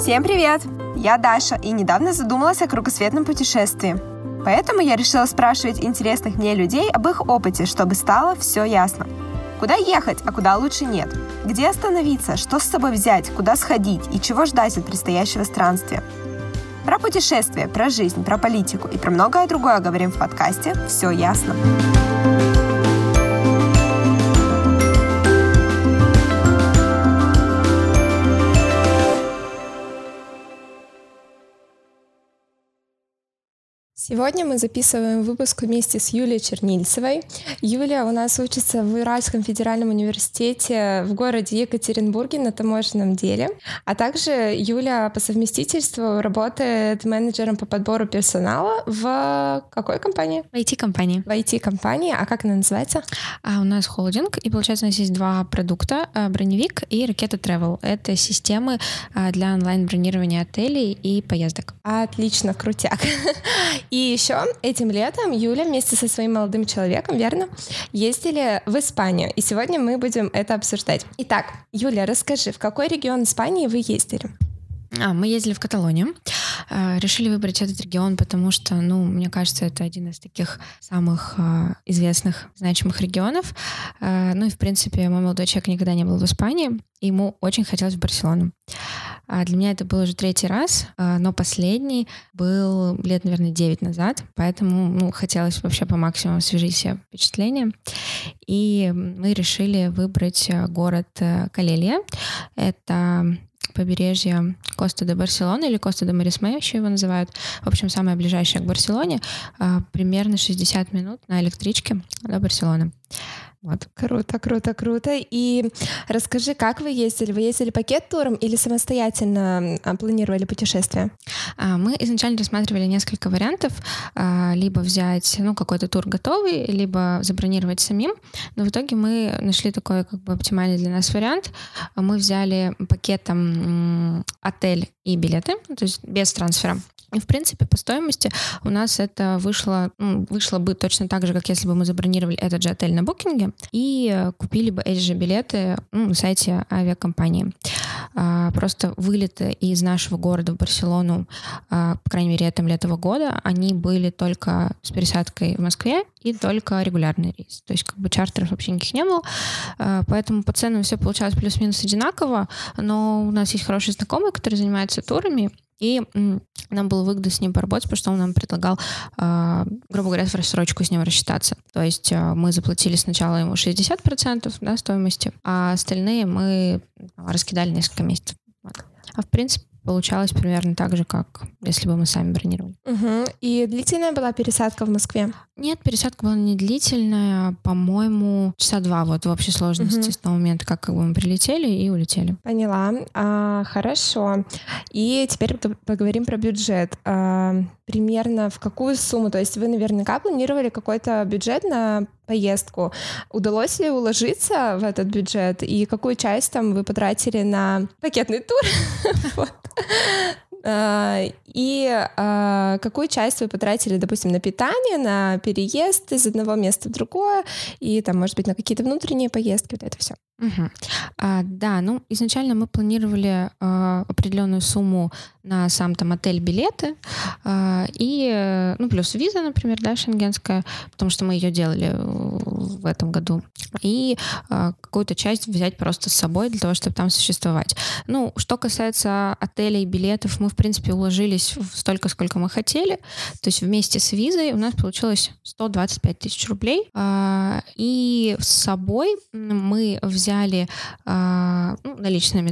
Всем привет! Я Даша и недавно задумалась о кругосветном путешествии. Поэтому я решила спрашивать интересных мне людей об их опыте, чтобы стало все ясно. Куда ехать, а куда лучше нет? Где остановиться, что с собой взять, куда сходить и чего ждать от предстоящего странствия? Про путешествия, про жизнь, про политику и про многое другое говорим в подкасте «Все ясно». Сегодня мы записываем выпуск вместе с Юлией Чернильцевой. Юлия у нас учится в Уральском федеральном университете в городе Екатеринбурге на таможенном деле. А также Юля по совместительству работает менеджером по подбору персонала в какой компании? В IT-компании. В IT-компании. А как она называется? У нас холдинг, и получается у нас есть два продукта, броневик и ракета travel. Это системы для онлайн-бронирования отелей и поездок. Отлично, крутяк. И еще этим летом Юля вместе со своим молодым человеком, верно, ездили в Испанию. И сегодня мы будем это обсуждать. Итак, Юля, расскажи, в какой регион Испании вы ездили? Мы ездили в Каталонию. Решили выбрать этот регион, потому что, мне кажется, это один из таких самых известных, значимых регионов. И, в принципе, мой молодой человек никогда не был в Испании, и ему очень хотелось в Барселону. Для меня это был уже третий раз, но последний был лет, наверное, 9 назад, поэтому хотелось вообще по максимуму освежить все впечатления. И мы решили выбрать город Калелья. Это побережье Коста-де-Барселона или Коста-де-Марисме еще его называют. В общем, самое ближайшее к Барселоне. Примерно 60 минут на электричке до Барселоны. Вот. Круто, круто, круто. И расскажи, как вы ездили? Вы ездили пакет-туром или самостоятельно планировали путешествие? Мы изначально рассматривали несколько вариантов. Либо взять какой-то тур готовый, либо забронировать самим. Но в итоге мы нашли такой оптимальный для нас вариант. Мы взяли пакетом отель и билеты, то есть без трансфера. И, в принципе, по стоимости у нас это вышло бы точно так же, как если бы мы забронировали этот же отель на букинге и купили бы эти же билеты на сайте авиакомпании. Просто вылеты из нашего города в Барселону, по крайней мере, этого года, они были только с пересадкой в Москве и только регулярный рейс. То есть чартеров вообще никаких не было. Поэтому по ценам все получалось плюс-минус одинаково, но у нас есть хороший знакомый, который занимается турами, и нам было выгодно с ним поработать, потому что он нам предлагал, грубо говоря, в рассрочку с ним рассчитаться. То есть мы заплатили сначала ему 60% стоимости, а остальные мы раскидали несколько месяцев. А в принципе получалось примерно так же, как если бы мы сами бронировали. Угу. И длительная была пересадка в Москве? Нет, пересадка была не длительная, по-моему, часа два в общей сложности с того момента, как мы прилетели и улетели. Поняла. Хорошо. И теперь поговорим про бюджет. Примерно в какую сумму? То есть вы наверняка планировали какой-то бюджет на поездку. Удалось ли уложиться в этот бюджет? И какую часть вы потратили на пакетный тур? И какую часть вы потратили, допустим, на питание, на переезд из одного места в другое, и, может быть, на какие-то внутренние поездки, вот это все. Угу. Да, изначально мы планировали определенную сумму на сам отель, билеты, и, плюс виза, например, шенгенская, потому что мы ее делали в этом году, и какую-то часть взять просто с собой для того, чтобы там существовать. Что касается отелей, билетов, мы, в принципе, уложились в столько, сколько мы хотели, то есть вместе с визой у нас получилось 125 тысяч рублей, и с собой мы взяли наличными,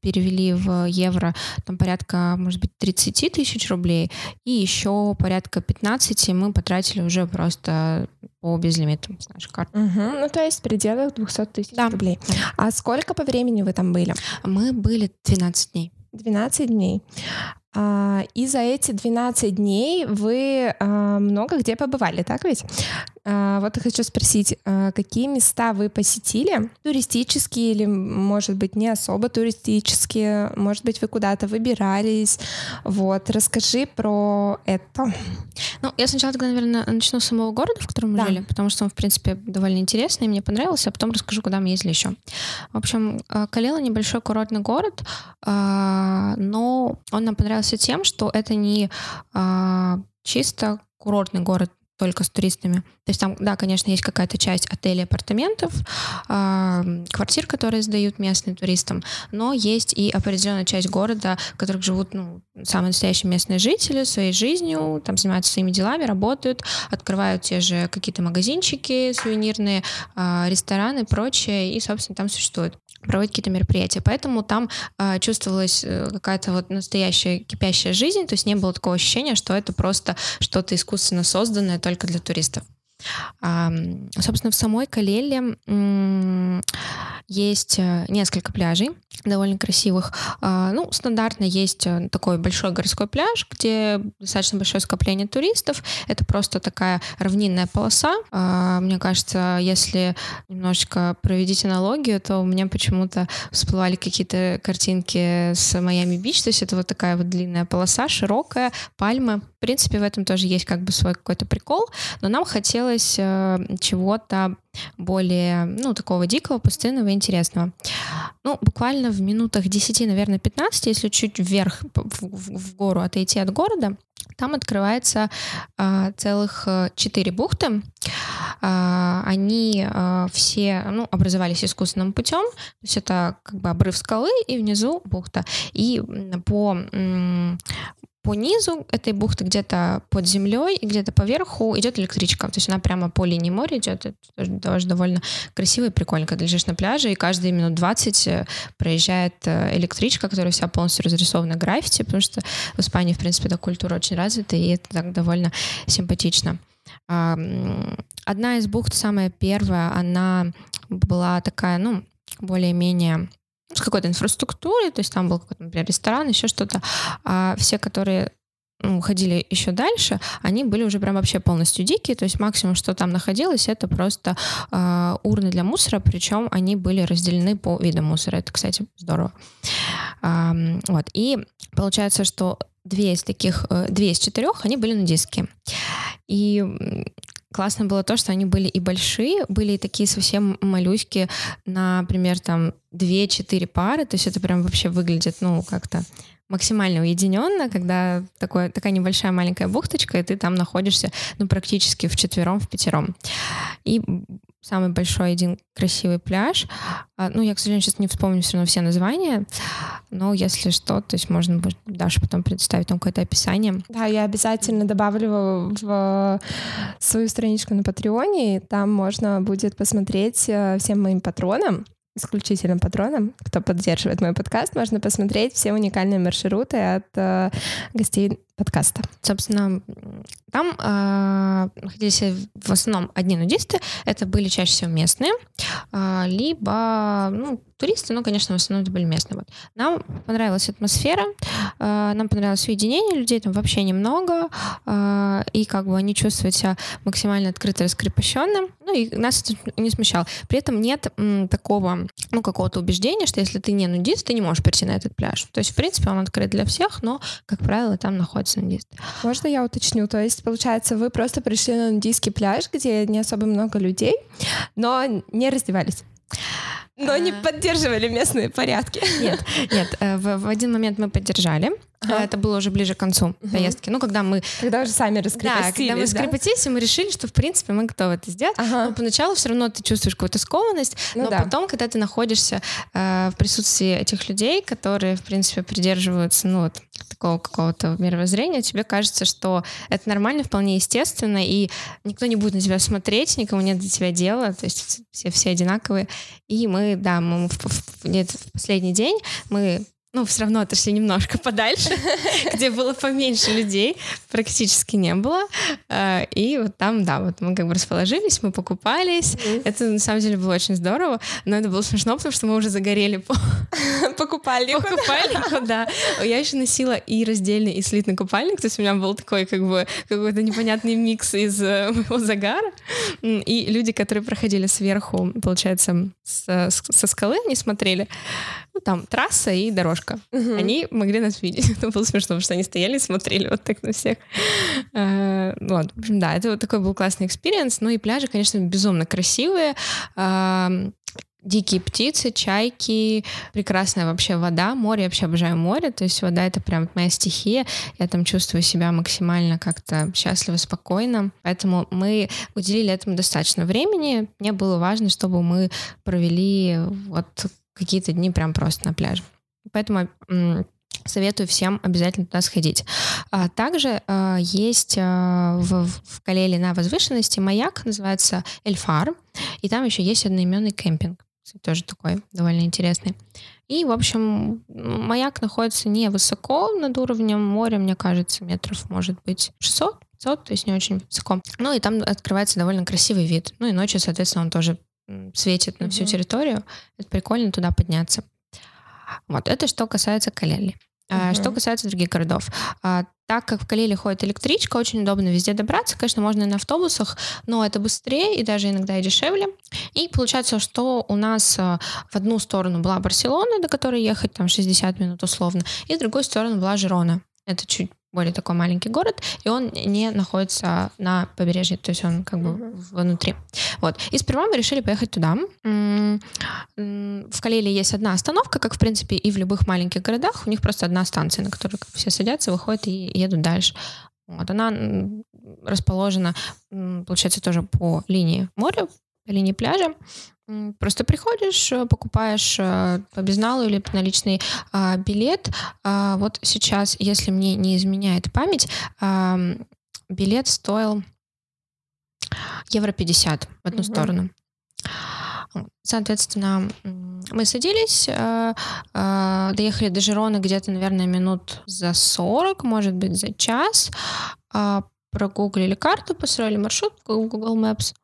перевели в евро порядка, может быть, 30 тысяч рублей, и еще порядка 15 мы потратили уже просто по безлимитам с нашей карты. То есть в пределах 200 тысяч рублей. А сколько по времени вы там были? Мы были 12 дней. 12 дней. И за эти 12 дней вы много где побывали, так ведь? Вот я хочу спросить, какие места вы посетили? Туристические или, может быть, не особо туристические? Может быть, вы куда-то выбирались? Вот, расскажи про это. Ну, я сначала, наверное, начну с самого города, в котором мы жили, потому что он, в принципе, довольно интересный, мне понравился, а потом расскажу, куда мы ездили еще. В общем, Калелья — небольшой курортный город, но он нам понравился тем, что это не чисто курортный город, только с туристами. То есть там, да, конечно, есть какая-то часть отелей, апартаментов, квартир, которые сдают местным туристам, но есть и определенная часть города, в которых живут, ну, самые настоящие местные жители своей жизнью, там занимаются своими делами, работают, открывают те же какие-то магазинчики сувенирные, рестораны и прочее, и, собственно, там существуют, проводят какие-то мероприятия. Поэтому там чувствовалась какая-то вот настоящая кипящая жизнь, то есть не было такого ощущения, что это просто что-то искусственно созданное только для туристов. Собственно, в самой Калелье есть несколько пляжей, довольно красивых. Ну, стандартно есть такой большой городской пляж, где достаточно большое скопление туристов. Это просто такая равнинная полоса. Мне кажется, если немножечко проведить аналогию, то у меня почему-то всплывали какие-то картинки с Майами Бич. То есть это вот такая вот длинная полоса, широкая, пальмы. В принципе, в этом тоже есть как бы свой какой-то прикол, но нам хотелось чего-то более, ну, такого дикого, пустынного и интересного. Ну, буквально в минутах 10, наверное, 15, если чуть вверх в гору отойти от города, там открывается целых 4 бухты. Они все, ну, образовались искусственным путем. То есть это как бы обрыв скалы и внизу бухта. И по низу этой бухты, где-то под землей и где-то поверху, идет электричка. То есть она прямо по линии моря идет. Это тоже довольно красиво и прикольно, когда лежишь на пляже, и каждые минут 20 проезжает электричка, которая вся полностью разрисована граффити, потому что в Испании, в принципе, эта культура очень развита, и это так довольно симпатично. Одна из бухт, самая первая, она была такая, ну, более-менее с какой-то инфраструктурой, то есть там был какой-то, например, ресторан, еще что-то. А все, которые, ну, ходили еще дальше, они были уже прям вообще полностью дикие, то есть максимум, что там находилось, это просто урны для мусора, причем они были разделены по видам мусора. Это, кстати, здорово. Вот. И получается, что две из четырех, они были нудистские. И классно было то, что они были и большие, были и такие совсем малюськи, например, там 2-4 пары, то есть это прям вообще выглядит, ну, как-то максимально уединенно, когда такая небольшая маленькая бухточка, и ты там находишься, ну, практически вчетвером, впятером. И самый большой один красивый пляж. Ну, я, к сожалению, сейчас не вспомню все равно все названия, но если что, то есть можно будет даже потом представить там какое-то описание. Да, я обязательно добавлю в свою страничку на Патреоне, и там можно будет посмотреть всем моим патронам, исключительно патронам, кто поддерживает мой подкаст, можно посмотреть все уникальные маршруты от гостей подкаста. Собственно, там находились в основном одни нудисты, это были чаще всего местные, либо, ну, туристы, но, конечно, в основном это были местные. Вот. Нам понравилась атмосфера, нам понравилось уединение, людей там вообще немного, и как бы они чувствуют себя максимально открыто раскрепощенным, ну и нас это не смущало. При этом нет такого, ну, какого-то убеждения, что если ты не нудист, ты не можешь прийти на этот пляж. То есть, в принципе, он открыт для всех, но, как правило, там находится нудист. Можно я уточню? То есть, получается, вы просто пришли на нудистский пляж, где не особо много людей, но не раздевались? Но не поддерживали местные порядки. Нет, в один момент мы поддержали. Это было уже ближе к концу поездки. Ну, когда уже сами раскрепостились. Да, когда мы раскрепостились, и мы решили, что, в принципе, мы готовы это сделать. Но поначалу все равно ты чувствуешь какую-то скованность, но потом, когда ты находишься в присутствии этих людей, которые, в принципе, придерживаются, ну, вот такого какого-то мировоззрения, тебе кажется, что это нормально, вполне естественно, и никто не будет на тебя смотреть, никому нет до тебя дела, то есть все одинаковые. И мы в последний день мы, ну, все равно отошли немножко подальше, где было поменьше людей, практически не было. И вот там, да, вот мы как бы расположились, мы покупались. Это, на самом деле, было очень здорово, но это было смешно, потому что мы уже загорели по купальнику. По купальнику, да. Я еще носила и раздельный, и слитный купальник, то есть у меня был такой как бы какой-то непонятный микс из моего загара. И люди, которые проходили сверху, получается, со скалы, они смотрели, ну там трасса и дорожка. Угу. Они могли нас видеть. Это было смешно, потому что они стояли и смотрели вот так на всех. Вот, в общем, да, это вот такой был классный экспириенс. Ну и пляжи, конечно, безумно красивые. Дикие птицы, чайки, прекрасная вообще вода, море, я вообще обожаю море, то есть вода — это прям моя стихия, я там чувствую себя максимально как-то счастливо, спокойно, поэтому мы уделили этому достаточно времени, мне было важно, чтобы мы провели вот какие-то дни прям просто на пляже, поэтому советую всем обязательно туда сходить. Также есть в Калелье на возвышенности маяк, называется Эльфар, и там еще есть одноименный кемпинг, тоже такой довольно интересный. И, в общем, маяк находится невысоко над уровнем моря, мне кажется, метров, может быть, 600, 500, то есть не очень высоко. Ну и там открывается довольно красивый вид. Ну и ночью, соответственно, он тоже светит на всю территорию. Это прикольно туда подняться. Вот, это что касается Калельи. Что касается других городов. Так как в Калелье ходит электричка, очень удобно везде добраться. Конечно, можно и на автобусах, но это быстрее и даже иногда и дешевле. И получается, что у нас в одну сторону была Барселона, до которой ехать там 60 минут условно, и в другую сторону была Жирона. Это чуть более такой маленький город, и он не находится на побережье, то есть он как бы внутри. Вот. И сперва мы решили поехать туда. В Калелье есть одна остановка, как, в принципе, и в любых маленьких городах. У них просто одна станция, на которую все садятся, выходят и едут дальше. Вот. Она расположена, получается, тоже по линии моря, по линии пляжа. Просто приходишь, покупаешь по безналу или по наличный билет. Вот сейчас, если мне не изменяет память, билет стоил €50 в одну сторону. Соответственно, мы садились, доехали до Жироны где-то, наверное, минут за 40, может быть, за час. Прогуглили карту, построили маршрут в Google Maps.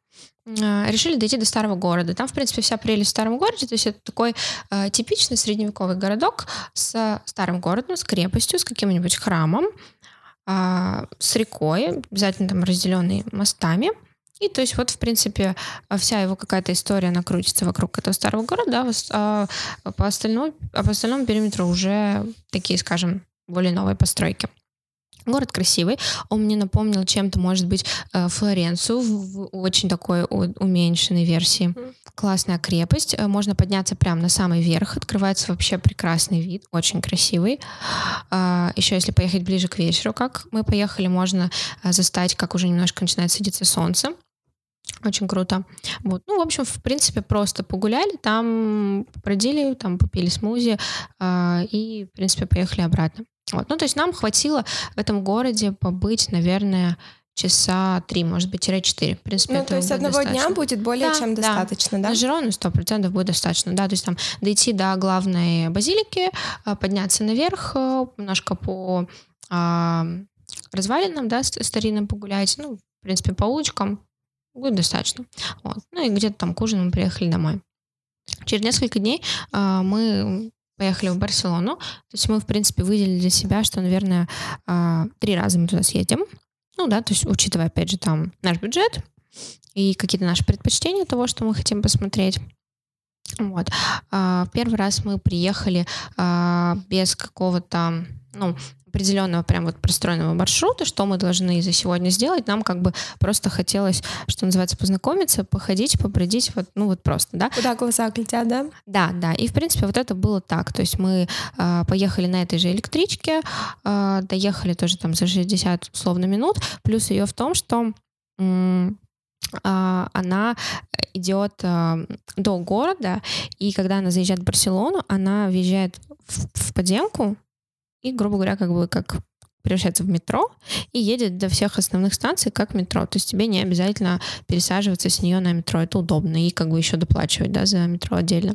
Решили дойти до старого города. Там, в принципе, вся прелесть в старом городе. То есть это такой типичный средневековый городок с старым городом, с крепостью, с каким-нибудь храмом, с рекой, обязательно там разделенной мостами. И то есть вот, в принципе, вся его какая-то история, она крутится вокруг этого старого города, а по остальному периметру уже такие, скажем, более новые постройки. Город красивый, он мне напомнил чем-то, может быть, Флоренцию в очень такой уменьшенной версии. Классная крепость, можно подняться прямо на самый верх, открывается вообще прекрасный вид, очень красивый. Еще если поехать ближе к вечеру, как мы поехали, можно застать, как уже немножко начинает садиться солнце. Очень круто. Вот. Ну, в общем, в принципе, просто погуляли, там бродили, там попили смузи и, в принципе, поехали обратно. Вот. Ну, то есть нам хватило в этом городе побыть, наверное, часа 3, может быть, 4. В принципе, ну, то есть одного достаточно. Дня будет более чем достаточно, да? На Жирону 100% будет достаточно, да. То есть там дойти до главной базилики, подняться наверх, немножко по развалинам, да, старинам погулять, ну, в принципе, по улочкам. Будет достаточно. Вот. Ну и где-то там к ужину мы приехали домой. Через несколько дней мы поехали в Барселону. То есть мы, в принципе, выделили для себя, что, наверное, 3 раза мы туда съедем. Ну да, то есть учитывая, опять же, там наш бюджет и какие-то наши предпочтения того, что мы хотим посмотреть. Вот. Первый раз мы приехали без какого-то, ну, определенного прям вот простроенного маршрута, что мы должны за сегодня сделать. Нам как бы просто хотелось, что называется, познакомиться, походить, побродить, вот, ну вот просто, да. Куда глаза глядят, да? Да, да. И, в принципе, вот это было так. То есть мы поехали на этой же электричке, доехали тоже там за 60 условно минут. Плюс ее в том, что она идет до города, и когда она заезжает в Барселону, она въезжает в подземку, и, грубо говоря, как бы как превращается в метро и едет до всех основных станций как метро. То есть тебе не обязательно пересаживаться с нее на метро. Это удобно. И как бы еще доплачивать, да, за метро отдельно.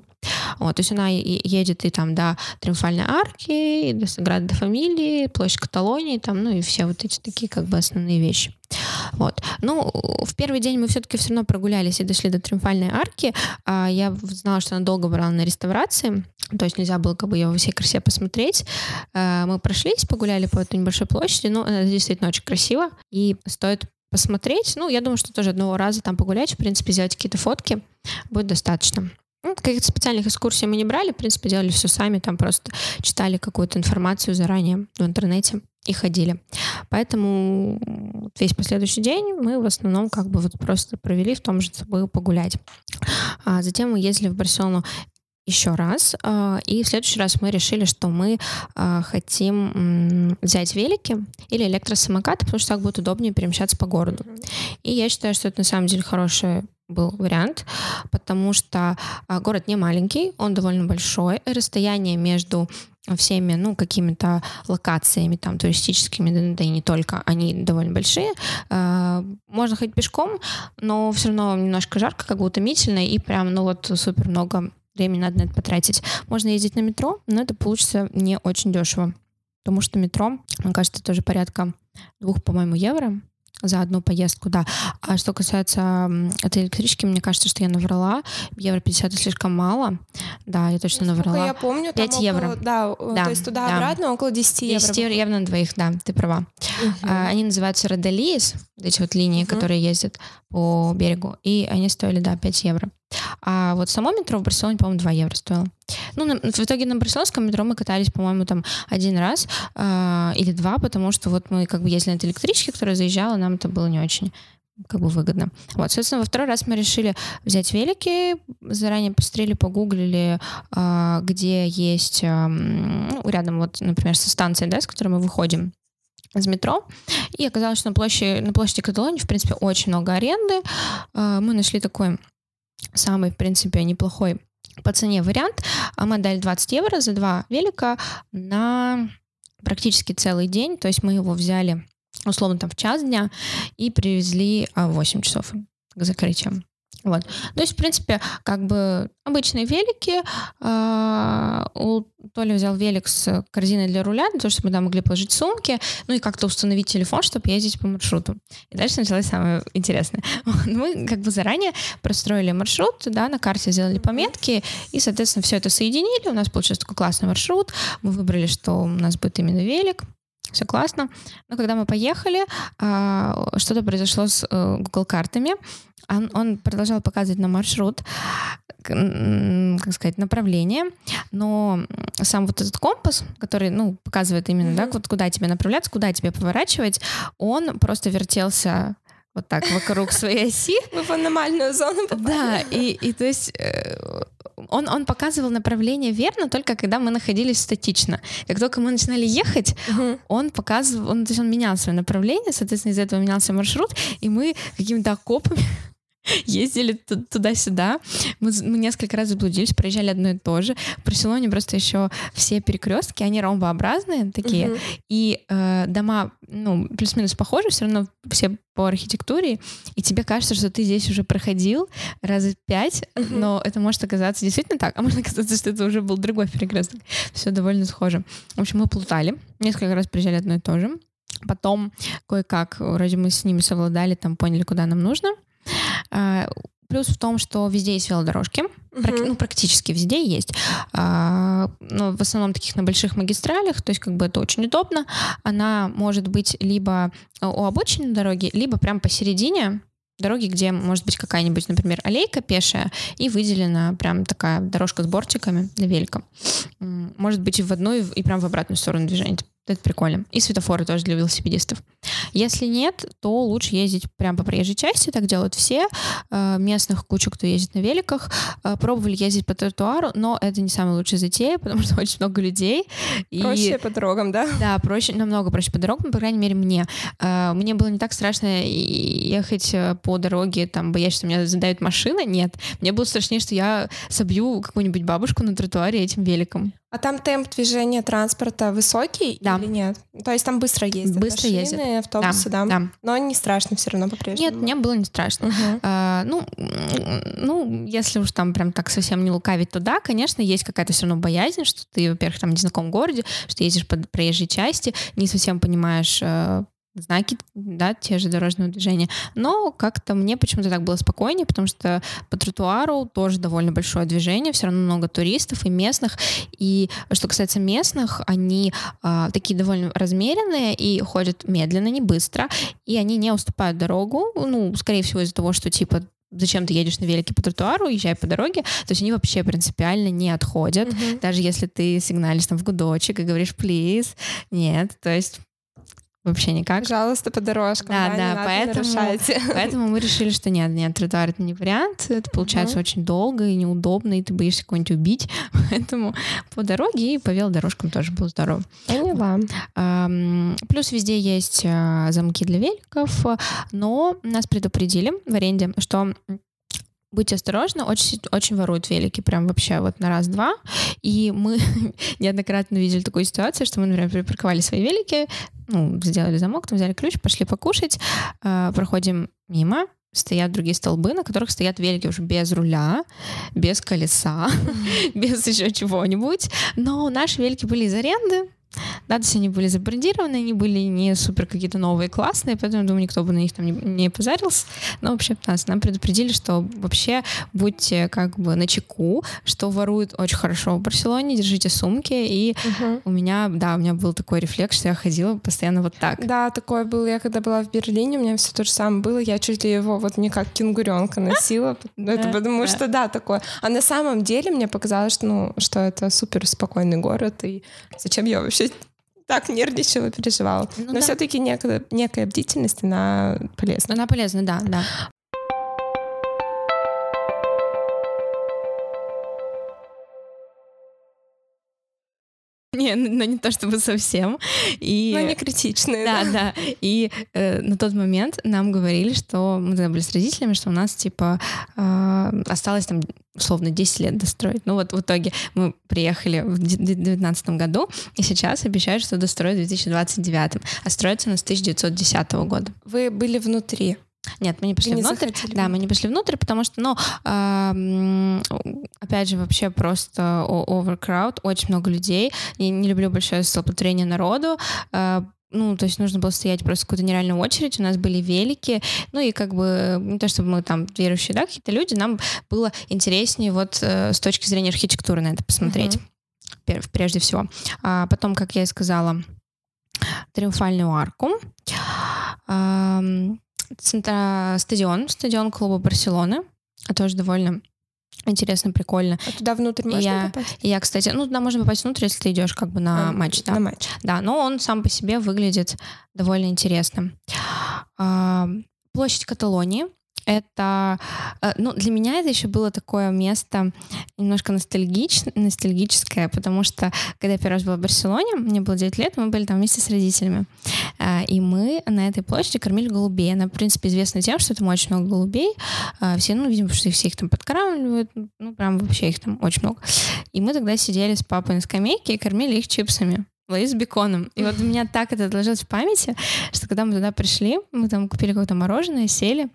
Вот, то есть она едет и там до Триумфальной арки, и до Саграда Фамилии, площадь Каталонии, там, ну и все вот эти такие как бы основные вещи. Вот. Ну, в первый день мы все-таки все равно прогулялись и дошли до Триумфальной арки. Я знала, что она долго брала на реставрации, то есть нельзя было как бы ее во всей красе посмотреть. Мы прошлись, погуляли по этой небольшой площади, но она действительно очень красиво и стоит посмотреть. Ну, я думаю, что тоже одного раза там погулять, в принципе, сделать какие-то фотки будет достаточно. Ну, каких-то специальных экскурсий мы не брали, в принципе, делали все сами, там просто читали какую-то информацию заранее в интернете и ходили. Поэтому весь последующий день мы в основном как бы вот просто провели в том же, чтобы погулять. А затем мы ездили в Барселону еще раз, и в следующий раз мы решили, что мы хотим взять велики или электросамокаты, потому что так будет удобнее перемещаться по городу. И я считаю, что это на самом деле хорошая был вариант, потому что город не маленький, он довольно большой, расстояние между всеми, ну, какими-то локациями там туристическими, да и не только, они довольно большие. Можно ходить пешком, но все равно немножко жарко, как бы утомительно, и прям, ну, вот супер много времени надо на это потратить. Можно ездить на метро, но это получится не очень дешево, потому что метро, мне кажется, тоже порядка 2, по-моему, евро за одну поездку, да. А что касается этой электрички, мне кажется, что я наврала. €50 слишком мало. Да, я точно наврала. Я помню, 5 там евро. Около, да, то есть туда-обратно около 10 евро. 10 евро на двоих, да, ты права. Они называются Родалиис, эти вот линии, которые ездят по берегу, и они стоили, да, 5 евро. А вот само метро в Барселоне, по-моему, 2 евро стоило. Ну, в итоге на барселонском метро мы катались, по-моему, там один раз или два, потому что вот мы как бы ездили на этой электричке, которая заезжала, нам это было не очень как бы выгодно. Вот, соответственно, во второй раз мы решили взять велики, заранее посмотрели, погуглили, где есть, ну, рядом вот, например, со станцией, да, с которой мы выходим из метро, и оказалось, что на площади Каталонии, в принципе, очень много аренды. Мы нашли такой самый, в принципе, неплохой по цене вариант. Мы отдали 20 евро за 2 велика на практически целый день. То есть мы его взяли, условно, там в час дня и привезли в 8 часов к закрытию. Вот. То есть, в принципе, как бы обычные велики. Толя взял велик с корзиной для руля, для того, чтобы мы там могли положить сумки, ну и как-то установить телефон, чтобы ездить по маршруту. И дальше началось самое интересное. Мы как бы заранее простроили маршрут, да, на карте сделали пометки, и, соответственно, все это соединили. У нас получился такой классный маршрут. Мы выбрали, что у нас будет именно велик. Все классно. Но когда мы поехали, что-то произошло с Google картами. Он продолжал показывать нам маршрут, как сказать, направление, но сам вот этот компас, который, ну, показывает именно, да, вот куда тебе направляться, куда тебе поворачивать, он просто вертелся вот так вокруг своей оси. Мы в аномальную зону попали. Да, и то есть он показывал направление верно только когда мы находились статично. Как только мы начинали ехать, он показывал, то есть он менял свое направление, соответственно, из-за этого менялся маршрут, и мы какими-то окопами ездили туда-сюда. Мы несколько раз заблудились, проезжали одно и то же. В Барселоне просто еще все перекрестки, они ромбообразные такие, и дома, ну, плюс-минус похожи, все равно все по архитектуре, и тебе кажется, что ты здесь уже проходил раза 5, но это может оказаться действительно так, а может оказаться, что это уже был другой перекресток. Все довольно схоже. В общем, мы плутали, несколько раз проезжали одно и то же. Потом кое-как, вроде мы с ними совладали, там поняли, куда нам нужно. Плюс в том, что везде есть велодорожки, ну, практически везде есть, но в основном таких на больших магистралях, то есть как бы это очень удобно. Она может быть либо у обочины дороги, либо прям посередине дороги, где может быть какая-нибудь, например, аллейка пешая, и выделена прям такая дорожка с бортиками для велика. Может быть и в одну, и прям в обратную сторону движения. Это прикольно. И светофоры тоже для велосипедистов. Если нет, то лучше ездить прямо по проезжей части, так делают все. Местных кучу, кто ездит на великах. Пробовали ездить по тротуару, но это не самая лучшая затея, потому что очень много людей. Проще по дорогам, да? Да, проще, намного проще по дорогам, по крайней мере, мне. Мне было не так страшно ехать по дороге, там, боясь, что меня задавит машина. Нет. Мне было страшнее, что я собью какую-нибудь бабушку на тротуаре этим великом. А там темп движения транспорта высокий, да, или нет? То есть там быстро ездят машины, автобусы, да? Но не страшно все равно по-прежнему? Нет, мне было не страшно. Ну, если уж там прям так совсем не лукавить, то да, конечно, есть какая-то все равно боязнь, что ты, во-первых, там в незнакомом городе, что ездишь по проезжей части, не совсем понимаешь знаки, да, те же дорожного движения. Но как-то мне почему-то так было спокойнее, потому что по тротуару тоже довольно большое движение, все равно много туристов и местных. И что касается местных, они такие довольно размеренные и ходят медленно, не быстро, и они не уступают дорогу, ну, скорее всего, из-за того, что типа зачем ты едешь на велике по тротуару, езжай по дороге. То есть они вообще принципиально не отходят, даже если ты сигналишь там в гудочек и говоришь «please», нет, то есть вообще никак. Пожалуйста, по дорожкам, поэтому мы решили, что нет, тротуар — это не вариант, это получается очень долго и неудобно, и ты боишься кого-нибудь убить, поэтому по дороге и по велодорожкам тоже было здорово. Поняла. Плюс везде есть замки для великов, но нас предупредили в аренде, что будьте осторожны, очень, очень воруют велики, прям вообще вот на раз-два. И мы неоднократно видели такую ситуацию, что мы, например, припарковали свои велики, ну, сделали замок, там взяли ключ, пошли покушать, проходим мимо, стоят другие столбы, на которых стоят велики уже без руля, без колеса, без еще чего-нибудь. Но наши велики были из аренды, да, то есть они были забрендированы, они были не супер какие-то новые, классные, поэтому, думаю, никто бы на них там не позарился. Но вообще нам предупредили, что вообще будьте как бы начеку, что воруют очень хорошо в Барселоне, держите сумки. И у меня был такой рефлекс, что я ходила постоянно вот так. Да, такое было. Я когда была в Берлине, у меня все то же самое было. Я чуть ли его вот не как кенгуренка носила, потому что да, такое. А на самом деле мне показалось, что это супер спокойный город, и зачем я вообще так нервничала, переживала. Но все-таки некая бдительность, она полезна. Она полезна, да. Не то чтобы совсем. Но не критичные. Да. И на тот момент нам говорили, что мы тогда были с родителями, что у нас типа осталось там условно 10 лет достроить. Ну вот в итоге мы приехали в 2019 году, и сейчас обещают, что достроят в 2029. А строится у нас с 1910 года. Вы были внутри? Нет, мы не пошли внутрь. Да, мы не пошли внутрь, потому что, опять же, вообще просто overcrowd, очень много людей. Я не люблю большое столпотворение народу. То есть нужно было стоять просто в какую-то нереальную очередь. У нас были велики. Ну, и как бы не то, чтобы мы там верующие, да, какие-то люди, нам было интереснее вот с точки зрения архитектуры на это посмотреть. Прежде всего. А потом, как я и сказала, Триумфальную арку. Стадион клуба Барселоны. Тоже довольно интересно, прикольно. А туда внутрь можно попасть? Я, кстати, туда можно попасть внутрь, если ты идешь как бы на матч. Да? На матч. Да, но он сам по себе выглядит довольно интересно. Площадь Каталонии. Это, для меня это еще было такое место немножко ностальгическое, потому что, когда я первый раз была в Барселоне, мне было 9 лет, мы были там вместе с родителями. И мы на этой площади кормили голубей. Она, в принципе, известна тем, что там очень много голубей. Все, видимо, потому что все их там подкармливают. Прям вообще их там очень много. И мы тогда сидели с папой на скамейке и кормили их чипсами с беконом. И вот у меня так это отложилось в памяти, что когда мы туда пришли, мы там купили какое-то мороженое, сели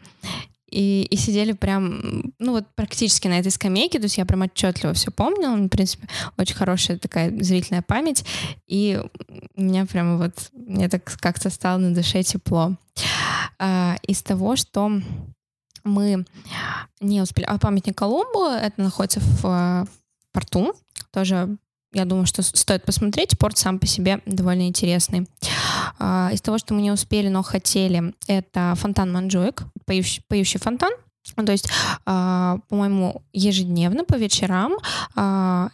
и сидели прям, практически на этой скамейке, то есть я прям отчетливо все помнила, в принципе, очень хорошая такая зрительная память, и у меня прямо вот, мне так как-то стало на душе тепло. Из того, что мы не успели... памятник Колумбу, это находится в порту, тоже я думаю, что стоит посмотреть. Порт сам по себе довольно интересный. Из того, что мы не успели, но хотели, это фонтан Манджуик, поющий фонтан. То есть, по-моему, ежедневно по вечерам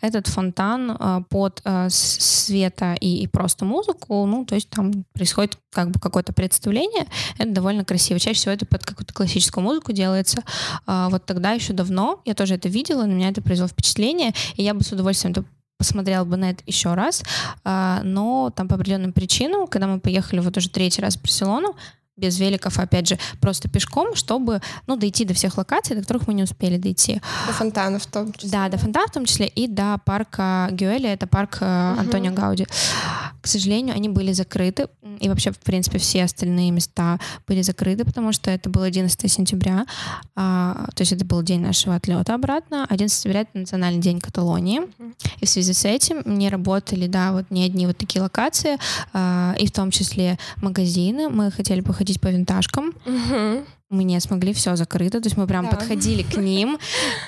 этот фонтан под света и просто музыку, то есть там происходит как бы какое-то представление. Это довольно красиво. Чаще всего это под какую-то классическую музыку делается. Вот тогда еще давно я тоже это видела, на меня это произвело впечатление, и я бы с удовольствием это посмотрела бы на это еще раз, но там по определенным причинам, когда мы поехали вот уже третий раз в Барселону, без великов, опять же, просто пешком, чтобы, ну, дойти до всех локаций, до которых мы не успели дойти. До фонтана в том числе. Да, до фонтана в том числе и до парка Гюэля, это парк Антонио Гауди. К сожалению, они были закрыты, и вообще, в принципе, все остальные места были закрыты, потому что это было 11 сентября, то есть это был день нашего отлета обратно. 11 сентября — это национальный день Каталонии, и в связи с этим не работали, да, вот ни одни вот такие локации, и в том числе магазины. Мы хотели походить по винтажкам. Мы не смогли, все закрыто. То есть мы прям подходили к ним,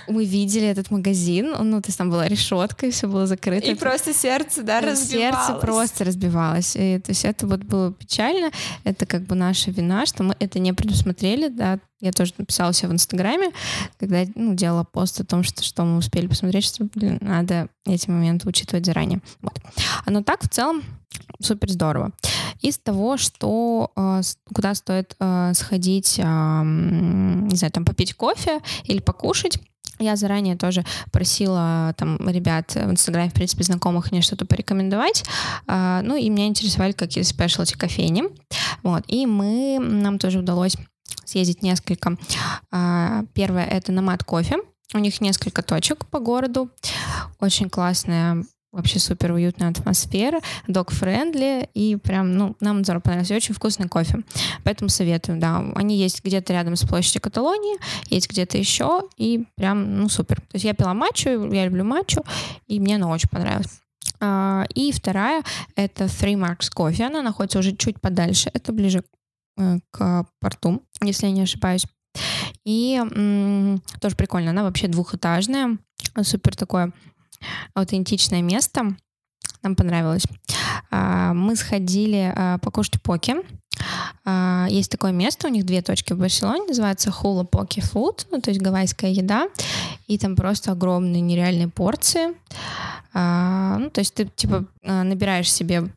мы видели этот магазин, ну, то есть там была решетка, и все было закрыто. И просто сердце, да, разбивалось. Сердце просто разбивалось. И, то есть это вот было печально. Это как бы наша вина, что мы это не предусмотрели, да. Я тоже написала себе в Инстаграме, когда, ну, делала пост о том, что мы успели посмотреть, что, блин, надо эти моменты учитывать заранее. Вот. Но так в целом супер здорово. Из того, что куда стоит сходить, не знаю, там попить кофе или покушать, я заранее тоже просила там ребят в Инстаграме, в принципе, знакомых, мне что-то порекомендовать. Ну и меня интересовали какие-то спешлти кофейни. Вот. И нам тоже удалось съездить несколько. Первое — это Nomad Coffee. У них несколько точек по городу. Очень классная, вообще супер уютная атмосфера, dog-friendly, и прям, ну, нам здорово понравилось, и очень вкусный кофе. Поэтому советую, да. Они есть где-то рядом с площадью Каталонии, есть где-то еще, и прям, ну, супер. То есть я пила матчу, я люблю матчу, и мне она очень понравилась. И вторая — это Three Marks Coffee. Она находится уже чуть подальше, это ближе к порту, если я не ошибаюсь. И тоже прикольно, она вообще двухэтажная, супер такое аутентичное место, нам понравилось. Мы сходили покушать поки. Есть такое место, у них 2 точки в Барселоне, называется Hula Poke Food, ну, то есть гавайская еда, и там просто огромные нереальные порции. Ну, то есть ты типа набираешь себе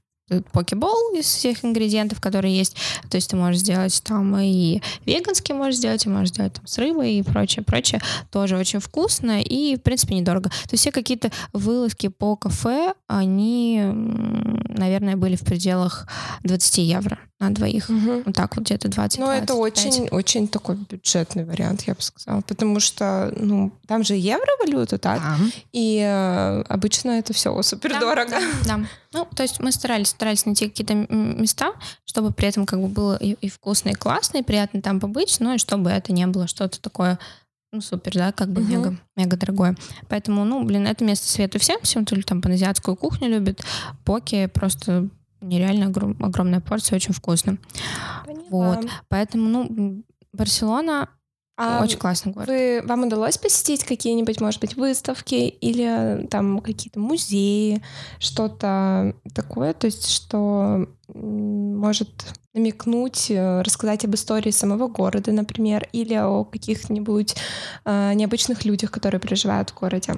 покебол из всех ингредиентов, которые есть. То есть ты можешь сделать там и веганский, можешь сделать, и можешь сделать там с рыбой и прочее, прочее. Тоже очень вкусно и, в принципе, недорого. То есть все какие-то вылазки по кафе, они, наверное, были в пределах 20 евро на двоих. Вот так вот где-то 20. Но 25. Это очень, очень такой бюджетный вариант, я бы сказала. Потому что, ну, там же евровалюта, так? Да. И обычно это все супердорого. Да. Ну, то есть мы старались найти какие-то места, чтобы при этом как бы было и вкусно, и классно, и приятно там побыть, ну и чтобы это не было что-то такое, ну, супер, да, как бы мега дорогое. Поэтому, ну, блин, это место советую всем, кто там паназиатскую кухню любит, поки просто нереально огромная порция, очень вкусно. Поняла. Вот, поэтому, ну, Барселона очень классный город. Вам удалось посетить какие-нибудь, может быть, выставки или там какие-то музеи, что-то такое, то есть что может намекнуть, рассказать об истории самого города, например, или о каких-нибудь необычных людях, которые проживают в городе?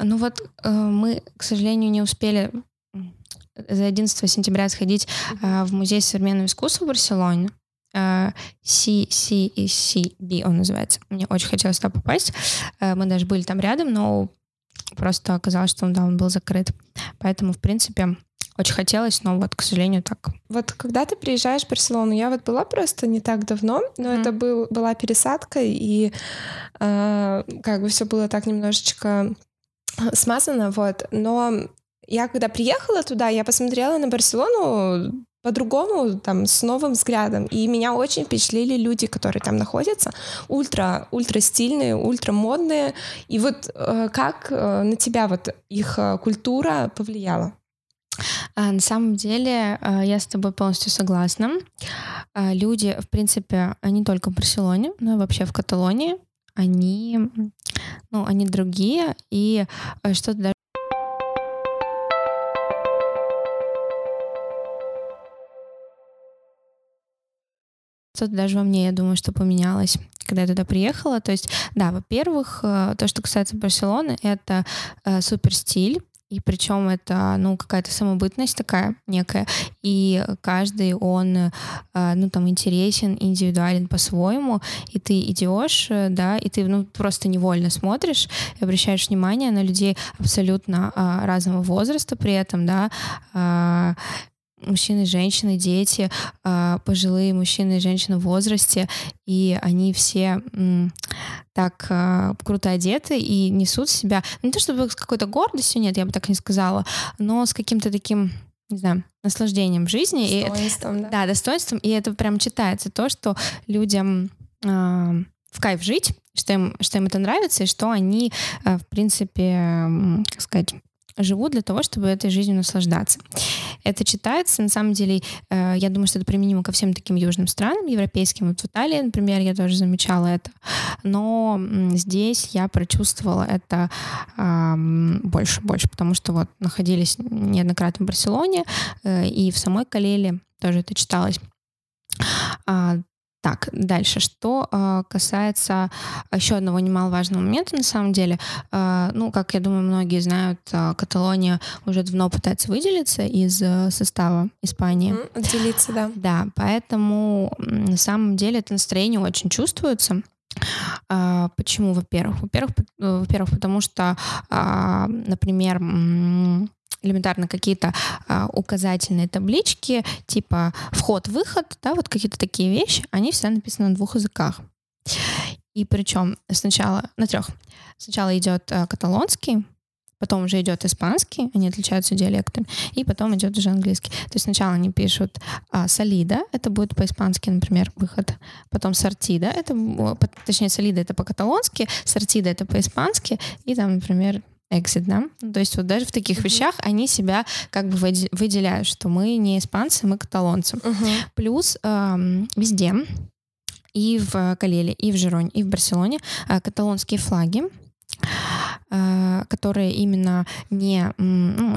Ну вот мы, к сожалению, не успели за 11 сентября сходить в Музей современного искусства в Барселоне. CCCB он называется. Мне очень хотелось туда попасть. Мы даже были там рядом, но просто оказалось, что он был закрыт. Поэтому, в принципе, очень хотелось, но вот, к сожалению, так. Вот когда ты приезжаешь в Барселону, я вот была просто не так давно, но это была пересадка, и как бы все было так немножечко смазано, вот. Но я когда приехала туда, я посмотрела на Барселону по-другому, там, с новым взглядом. И меня очень впечатлили люди, которые там находятся. Ультра стильные, ультра модные. И вот как на тебя вот их культура повлияла? На самом деле, я с тобой полностью согласна. Люди, в принципе, не только в Барселоне, но и вообще в Каталонии, они другие. И что-то даже во мне, я думаю, что поменялось, когда я туда приехала. То есть, да, во-первых, то, что касается Барселоны, это супер стиль, и причем это, ну, какая-то самобытность такая некая, и каждый он, ну, там, интересен, индивидуален по-своему, и ты идешь, да, и ты, ну, просто невольно смотришь и обращаешь внимание на людей абсолютно разного возраста при этом, да, мужчины, женщины, дети, пожилые мужчины и женщины в возрасте, и они все так круто одеты и несут себя, не то чтобы с какой-то гордостью, нет, я бы так не сказала, но с каким-то таким, не знаю, наслаждением жизни. Достоинством, да. Да, достоинством, и это прям читается, то, что людям в кайф жить, что им это нравится, и что они, в принципе, как сказать, живут для того, чтобы этой жизнью наслаждаться. Это читается, на самом деле, я думаю, что это применимо ко всем таким южным странам, европейским, вот в Италии, например, я тоже замечала это, но здесь я прочувствовала это больше, потому что вот находились неоднократно в Барселоне и в самой Калелье тоже это читалось. Так, дальше, что касается еще одного немаловажного момента, на самом деле, как я думаю, многие знают, Каталония уже давно пытается выделиться из состава Испании. Отделиться, да. Да, поэтому на самом деле это настроение очень чувствуется. Почему, во-первых? Во-первых, потому что, например, элементарно какие-то указательные таблички, типа вход-выход, да, вот какие-то такие вещи, они всегда написаны на двух языках. И причем сначала на трех. Сначала идет каталонский, потом уже идет испанский, они отличаются диалектами, и потом идет уже английский. То есть сначала они пишут солида, это будет по-испански, например, выход, потом сортида, солида это по-каталонски, сортида это по-испански, и там, например, эксит, да? То есть вот даже в таких вещах они себя как бы выделяют, что мы не испанцы, мы каталонцы. Плюс везде, и в Калелье, и в Жироне, и в Барселоне каталонские флаги, которые именно не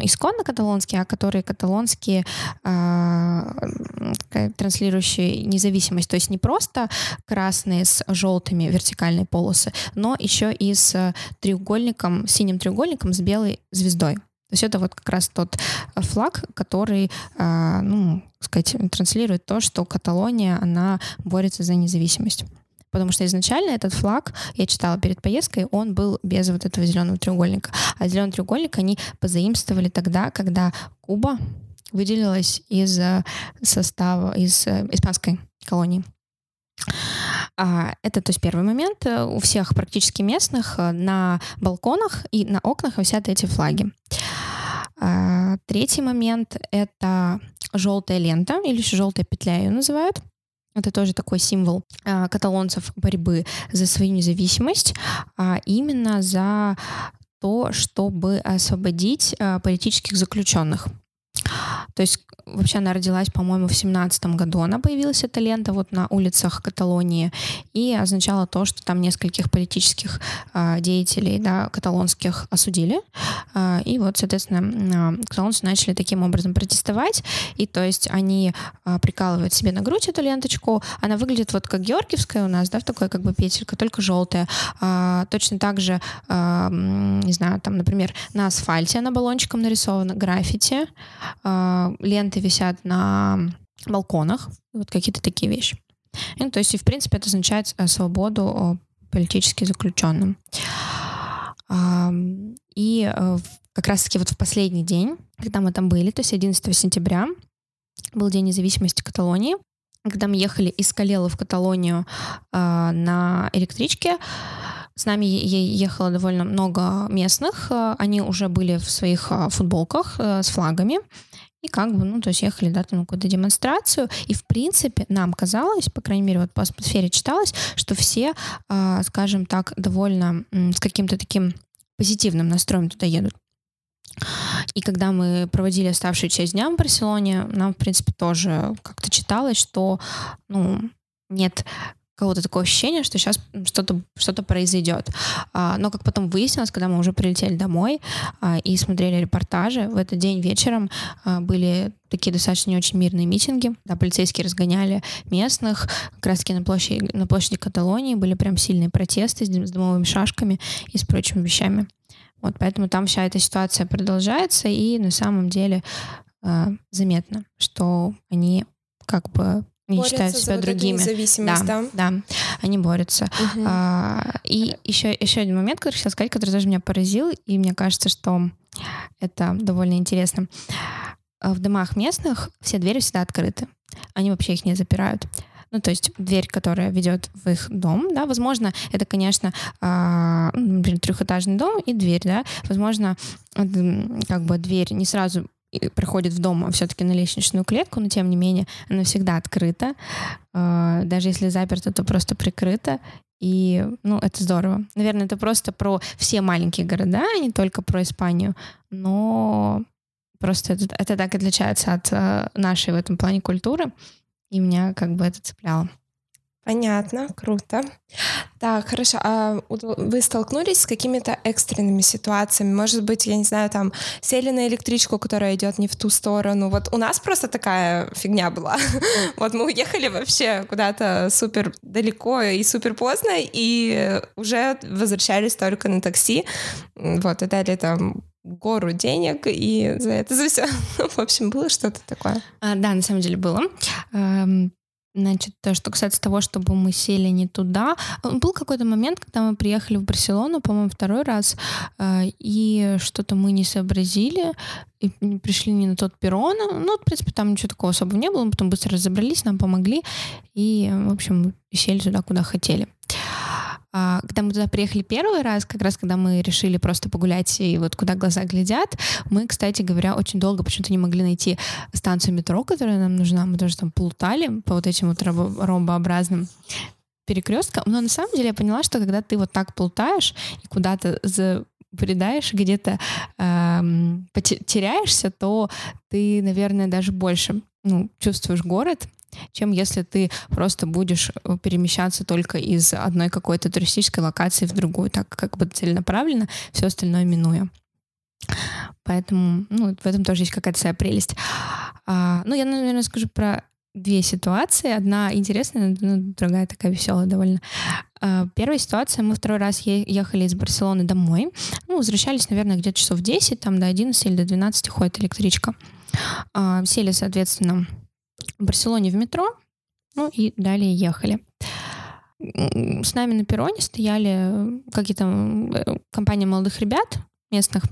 исконно каталонские, а которые каталонские, транслирующие независимость. То есть не просто красные с желтыми вертикальные полосы, но еще и с треугольником, синим треугольником с белой звездой. То есть это вот как раз тот флаг, который, транслирует то, что Каталония, она борется за независимость. Потому что изначально этот флаг, я читала перед поездкой, он был без вот этого зеленого треугольника. А зеленый треугольник они позаимствовали тогда, когда Куба выделилась из состава, из испанской колонии. Это, то есть, первый момент. У всех практически местных на балконах и на окнах висят эти флаги. Третий момент — это желтая лента, или еще желтая петля ее называют. Это тоже такой символ каталонцев борьбы за свою независимость, именно за то, чтобы освободить политических заключенных. То есть вообще она родилась, по-моему, в 17 году. Она появилась, эта лента, вот на улицах Каталонии, и означала то, что там нескольких политических деятелей, да, каталонских осудили. И вот, соответственно, каталонцы начали таким образом протестовать. И то есть они прикалывают себе на грудь эту ленточку. Она выглядит вот как георгиевская у нас, да, в такой как бы петелька, только желтая. Точно так же, не знаю, там, например, на асфальте она баллончиком нарисована, граффити. Ленты висят на балконах, вот какие-то такие вещи. И, то есть, и в принципе, это означает свободу политически заключенным. И как раз-таки вот в последний день, когда мы там были, то есть 11 сентября, был День независимости Каталонии. Когда мы ехали из Калельи в Каталонию на электричке, с нами ехало довольно много местных, они уже были в своих футболках с флагами, и как бы, то есть ехали, да, там на какую-то демонстрацию, и в принципе нам казалось, по крайней мере, вот по атмосфере читалось, что все, скажем так, довольно с каким-то таким позитивным настроем туда едут. И когда мы проводили оставшую часть дня в Барселоне, нам, в принципе, тоже как-то читалось, что, нет какого-то такого ощущения, что сейчас что-то произойдет. Но, как потом выяснилось, когда мы уже прилетели домой и смотрели репортажи, в этот день вечером были такие достаточно не очень мирные митинги. Да, полицейские разгоняли местных. Как раз-таки на площади Каталонии были прям сильные протесты с дымовыми шашками и с прочими вещами. Вот, поэтому там вся эта ситуация продолжается, и на самом деле заметно, что они как бы не считают себя другими. Да, они борются. Угу. И еще один момент, который хотела сказать, который даже меня поразил, и мне кажется, что это довольно интересно. в домах местных все двери всегда открыты. Они вообще их не запирают. Ну, то есть дверь, которая ведет в их дом, да, возможно, это, конечно, например, трехэтажный дом и дверь, да, возможно, как бы дверь не сразу проходит в дом, а все-таки на лестничную клетку, но, тем не менее, она всегда открыта, даже если заперта, то просто прикрыта, и, ну, это здорово. Наверное, это просто про все маленькие города, а не только про Испанию, но просто это так отличается от нашей в этом плане культуры. И меня как бы это цепляло. Понятно, круто. Так, хорошо. А вы столкнулись с какими-то экстренными ситуациями? Может быть, я не знаю, там сели на электричку, которая идет не в ту сторону. Вот у нас просто такая фигня была. Вот мы уехали вообще куда-то супер далеко и супер поздно, и уже возвращались только на такси. Вот, и дали там гору денег, и за это за все. В общем, было что-то такое? Да, на самом деле было. Значит, то, что касается того, чтобы мы сели не туда, был какой-то момент, когда мы приехали в Барселону, по-моему, второй раз, и что-то мы не сообразили, и пришли не на тот перрон. Ну, в принципе, там ничего такого особого не было, мы потом быстро разобрались, нам помогли, и, в общем, сели туда, куда хотели. Когда мы туда приехали первый раз, как раз когда мы решили просто погулять и вот куда глаза глядят, мы, кстати говоря, очень долго почему-то не могли найти станцию метро, которая нам нужна. Мы тоже там плутали по вот этим вот ромбообразным перекресткам. Но на самом деле я поняла, что когда ты вот так плутаешь и куда-то забредаешь, где-то теряешься, то ты, наверное, даже больше чувствуешь город, чем если ты просто будешь перемещаться только из одной какой-то туристической локации в другую, так как бы целенаправленно, все остальное минуя. Поэтому в этом тоже есть какая-то своя прелесть. Я, наверное, скажу про две ситуации. Одна интересная, другая такая веселая довольно. Первая ситуация, мы второй раз ехали из Барселоны домой. Возвращались, наверное, где-то часов 10, там до 11 или до 12 ходит электричка. Сели, соответственно, в Барселоне в метро, и далее ехали. С нами на перроне стояли какие-то компании молодых ребят местных,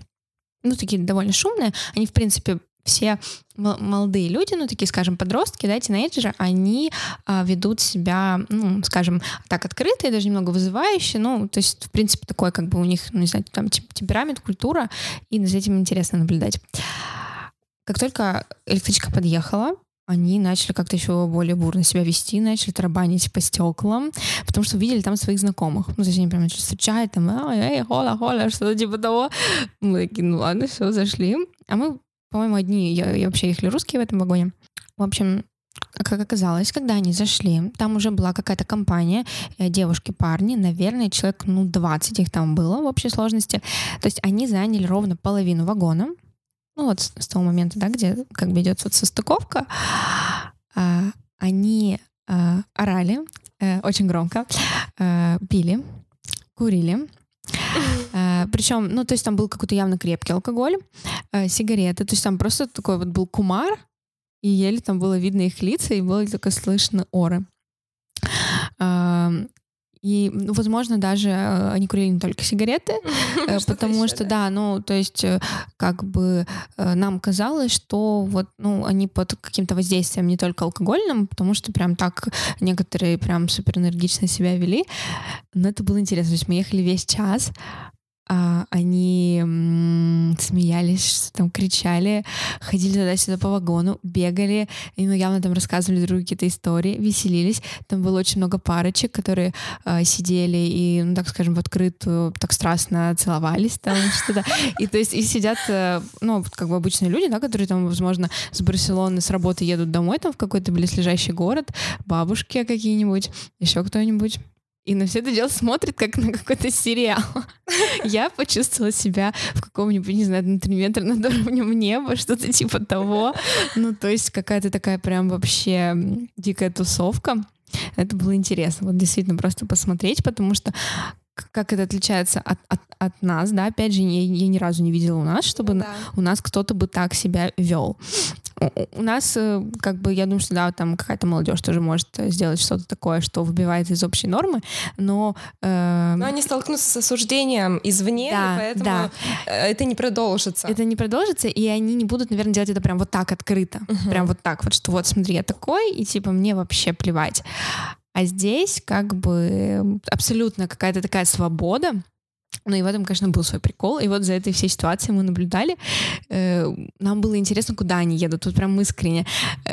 такие довольно шумные. Они, в принципе, все молодые люди, такие, скажем, подростки, да, тинейджеры, они ведут себя, скажем, так открыто и даже немного вызывающе, то есть, в принципе, такое, как бы у них, там темперамент, культура, и за этим интересно наблюдать. Как только электричка подъехала, они начали как-то еще более бурно себя вести, начали тарабанить по стеклам, потому что увидели там своих знакомых. То есть они прям начали встречать, там, эй, хола, что-то типа того. Мы такие, ладно, все, зашли. А мы, по-моему, одни, я вообще ехали русские в этом вагоне. В общем, как оказалось, когда они зашли, там уже была какая-то компания, девушки, парни, наверное, человек, 20 их там было в общей сложности. То есть они заняли ровно половину вагона, с того момента, да, где как бы идет состыковка, они орали очень громко, пили, курили. Причем, то есть там был какой-то явно крепкий алкоголь, сигареты, то есть там просто такой вот был кумар, и еле там было видно их лица, и было только слышно оры. И, возможно, даже они курили не только сигареты, потому что, да, то есть, как бы нам казалось, что вот, они под каким-то воздействием не только алкогольным, потому что прям так некоторые прям суперэнергично себя вели. Но это было интересно. То есть мы ехали весь час, они смеялись, там кричали, ходили туда-сюда по вагону, бегали, и, явно там рассказывали другие какие-то истории, веселились. Там было очень много парочек, которые сидели и, так скажем, в открытую так страстно целовались там что-то. И то есть и сидят, как бы обычные люди, да, которые там, возможно, с Барселоны с работы едут домой, там в какой-то близлежащий город, бабушки какие-нибудь, еще кто-нибудь. И на все это дело смотрит, как на какой-то сериал. Я почувствовала себя в каком-нибудь, не знаю, на 3 метра над уровнем неба, что-то типа того. То есть какая-то такая прям вообще дикая тусовка. Это было интересно. Вот действительно просто посмотреть, потому что как это отличается от нас, да, опять же, я ни разу не видела у нас, чтобы у нас кто-то бы так себя вел. У нас, как бы, я думаю, что да, там какая-то молодежь тоже может сделать что-то такое, что выбивает из общей нормы, но... Но они столкнутся с осуждением извне, да, поэтому да. Это не продолжится. Это не продолжится, и они не будут, наверное, делать это прям вот так открыто. Угу. Прям вот так вот, что вот смотри, я такой, и типа мне вообще плевать. А здесь как бы абсолютно какая-то такая свобода. Ну и в этом, конечно, был свой прикол. И вот за этой всей ситуацией мы наблюдали. Нам было интересно, куда они едут. Тут прям искренне.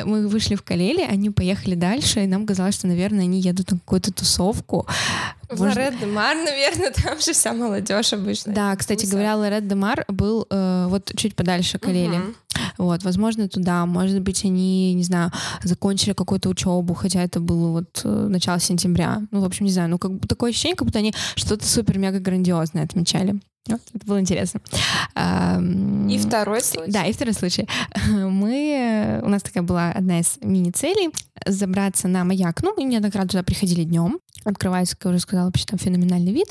Мы вышли в Калелье, они поехали дальше, и нам казалось, что, наверное, они едут на какую-то тусовку. Лорет-де-Мар, наверное, там же вся молодежь обычно. Да, кстати говоря, Лорет-де-Мар был вот чуть подальше Калельи. Угу. Вот, возможно, туда. Может быть, они, не знаю, закончили какую-то учебу, хотя это было вот начало сентября. Ну, в общем, не знаю. Ну, как бы такое ощущение, как будто они что-то супер-мега-грандиозное отмечали. Вот, это было интересно. И второй случай. Да, и второй случай. У нас такая была одна из мини-целей — забраться на маяк. Ну, мы неоднократно туда приходили днем. Открывается, как я уже сказала, вообще там феноменальный вид.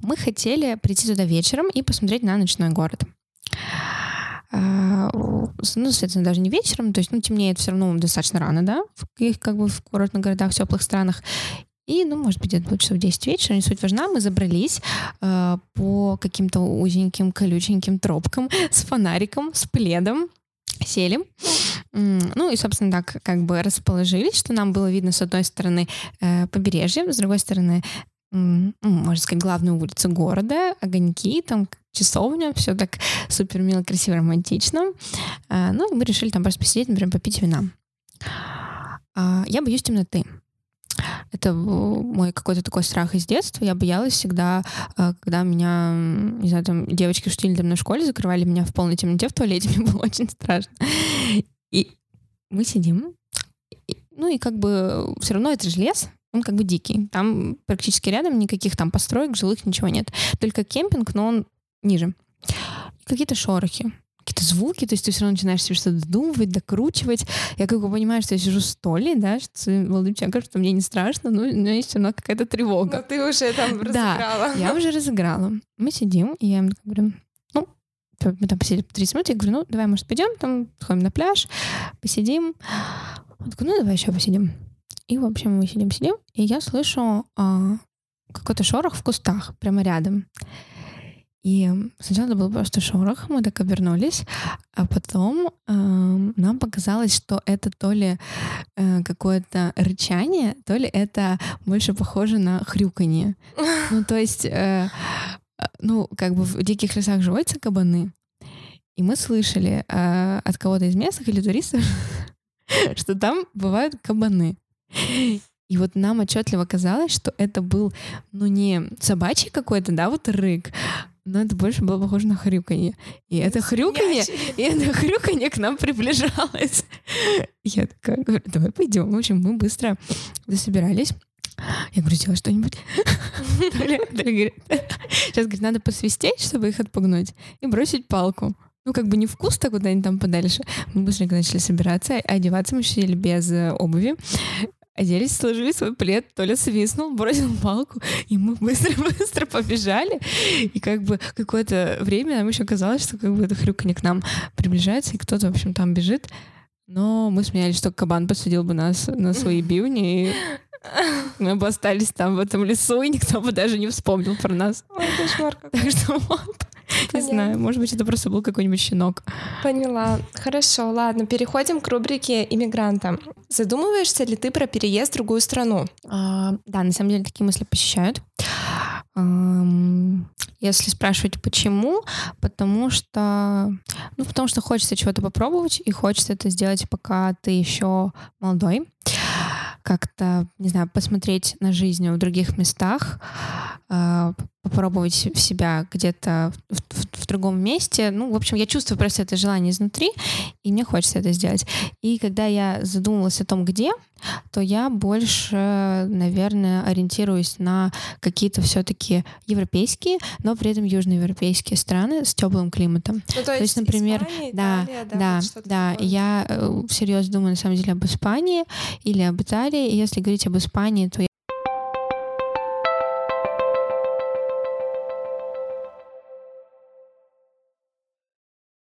Мы хотели прийти туда вечером и посмотреть на ночной город. Ну, соответственно, даже не вечером, то есть, ну, темнеет все равно достаточно рано, да, в курортных городах, в теплых странах. И, ну, может быть, где-то было часов 10 вечера, не суть важна, мы забрались по каким-то узеньким, колюченьким тропкам с фонариком, с пледом, сели. Ну и, собственно, так как бы расположились, что нам было видно с одной стороны побережье, с другой стороны, можно сказать, главную улицу города, огоньки, там часовня, все так супер мило, красиво, романтично. Ну и мы решили там просто посидеть, например, попить вина. Я боюсь темноты. Это мой какой-то такой страх из детства. Я боялась всегда, когда меня, не знаю, там девочки шутили там на школе, закрывали меня в полной темноте в туалете, мне было очень страшно. И мы сидим, ну и как бы все равно это же лес, он как бы дикий. Там практически рядом никаких там построек, жилых, ничего нет. Только кемпинг, но он ниже. Какие-то шорохи, какие-то звуки, то есть ты все равно начинаешь себе что-то додумывать, докручивать. Я как бы понимаю, что я сижу в столе, да, что молодым человеком, что мне не страшно, но у меня есть все равно какая-то тревога. Но ты уже там разыграла. Да, я уже разыграла. Мы сидим, и я им говорю, ну, мы там посидели по 30 минут, я говорю, ну, давай, может, пойдем, там, сходим на пляж, посидим. Он такой, ну, давай еще посидим. И, в общем, мы сидим-сидим, и я слышу какой-то шорох в кустах, прямо рядом. И сначала это был просто шорох, мы так обернулись, а потом нам показалось, что это то ли какое-то рычание, то ли это больше похоже на хрюканье. Ну, то есть, ну, как бы в диких лесах животятся кабаны, и мы слышали от кого-то из местных или туристов, что там бывают кабаны. И вот нам отчетливо казалось, что это был, ну, не собачий какой-то, да, вот рык, но это больше было похоже на хрюканье. И это хрюканье к нам приближалось. Я такая говорю, давай пойдем. В общем, мы быстро засобирались. Я говорю, сделай что-нибудь. Сейчас, говорит, надо посвистеть, чтобы их отпугнуть, и бросить палку. Ну, как бы не вкус, так куда-нибудь там подальше. Мы быстренько начали собираться, одеваться. Мы сидели без обуви. Оделись, сложили свой плед, Толя свистнул, бросил палку, и мы быстро-быстро побежали. И как бы какое-то время нам еще казалось, что как бы это хрюканье к нам приближается, и кто-то, в общем, там бежит. Но мы смеялись, что кабан посадил бы нас на свои бивни, и мы бы остались там в этом лесу, и никто бы даже не вспомнил про нас. Ой, кошмар какой. Так что вот... Понятно. Не знаю, может быть, это просто был какой-нибудь щенок. Поняла. Хорошо, ладно, переходим к рубрике «Иммигранта». Задумываешься ли ты про переезд в другую страну? Да, на самом деле такие мысли посещают. Если спрашивать, почему, потому что хочется чего-то попробовать, и хочется это сделать, пока ты еще молодой. Как-то, не знаю, посмотреть на жизнь в других местах, попробовать себя где-то в другом месте. Ну, в общем, я чувствую просто это желание изнутри, и мне хочется это сделать. И когда я задумалась о том, где, то я больше, наверное, ориентируюсь на какие-то все-таки европейские, но при этом южноевропейские страны с теплым климатом. Ну, то есть, например, Испания, Италия, да, я всерьез думаю, на самом деле, об Испании или об Италии. И если говорить об Испании, то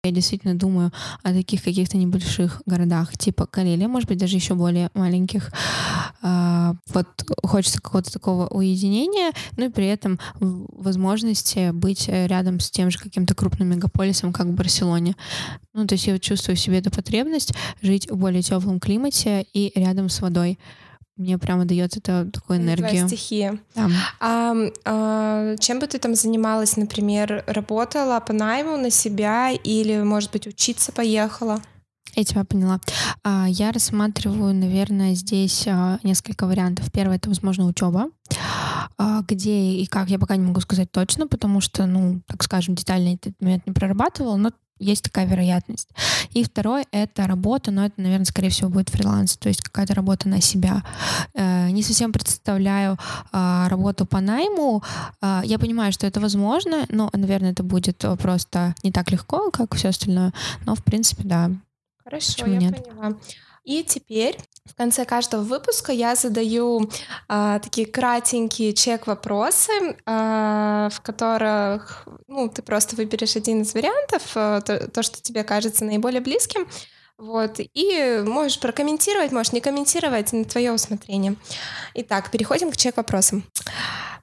я Я действительно думаю о таких каких-то небольших городах, типа Калелья, может быть, даже еще более маленьких. Вот хочется какого-то такого уединения, ну и при этом возможности быть рядом с тем же каким-то крупным мегаполисом, как в Барселоне. Ну, то есть я вот чувствую в себе эту потребность жить в более теплом климате и рядом с водой. Мне прямо дает это такую энергию. Твоя стихия. Да. Чем бы ты там занималась, например, работала по найму на себя или, может быть, учиться поехала? Я тебя поняла. Я рассматриваю, наверное, здесь несколько вариантов. Первый — это, возможно, учеба. Где и как, я пока не могу сказать точно, потому что, ну, так скажем, детально этот момент не прорабатывала, но есть такая вероятность. И второй — это работа, но это, наверное, скорее всего, будет фриланс, то есть какая-то работа на себя. Не совсем представляю работу по найму. Я понимаю, что это возможно, но, наверное, это будет просто не так легко, как все остальное. Но, в принципе, да. Хорошо, почему я нет? Поняла. И теперь в конце каждого выпуска я задаю такие кратенькие чек-вопросы, в которых ты просто выберешь один из вариантов, то, что тебе кажется наиболее близким, вот, и можешь прокомментировать, можешь не комментировать, на твое усмотрение. Итак, переходим к чек-вопросам.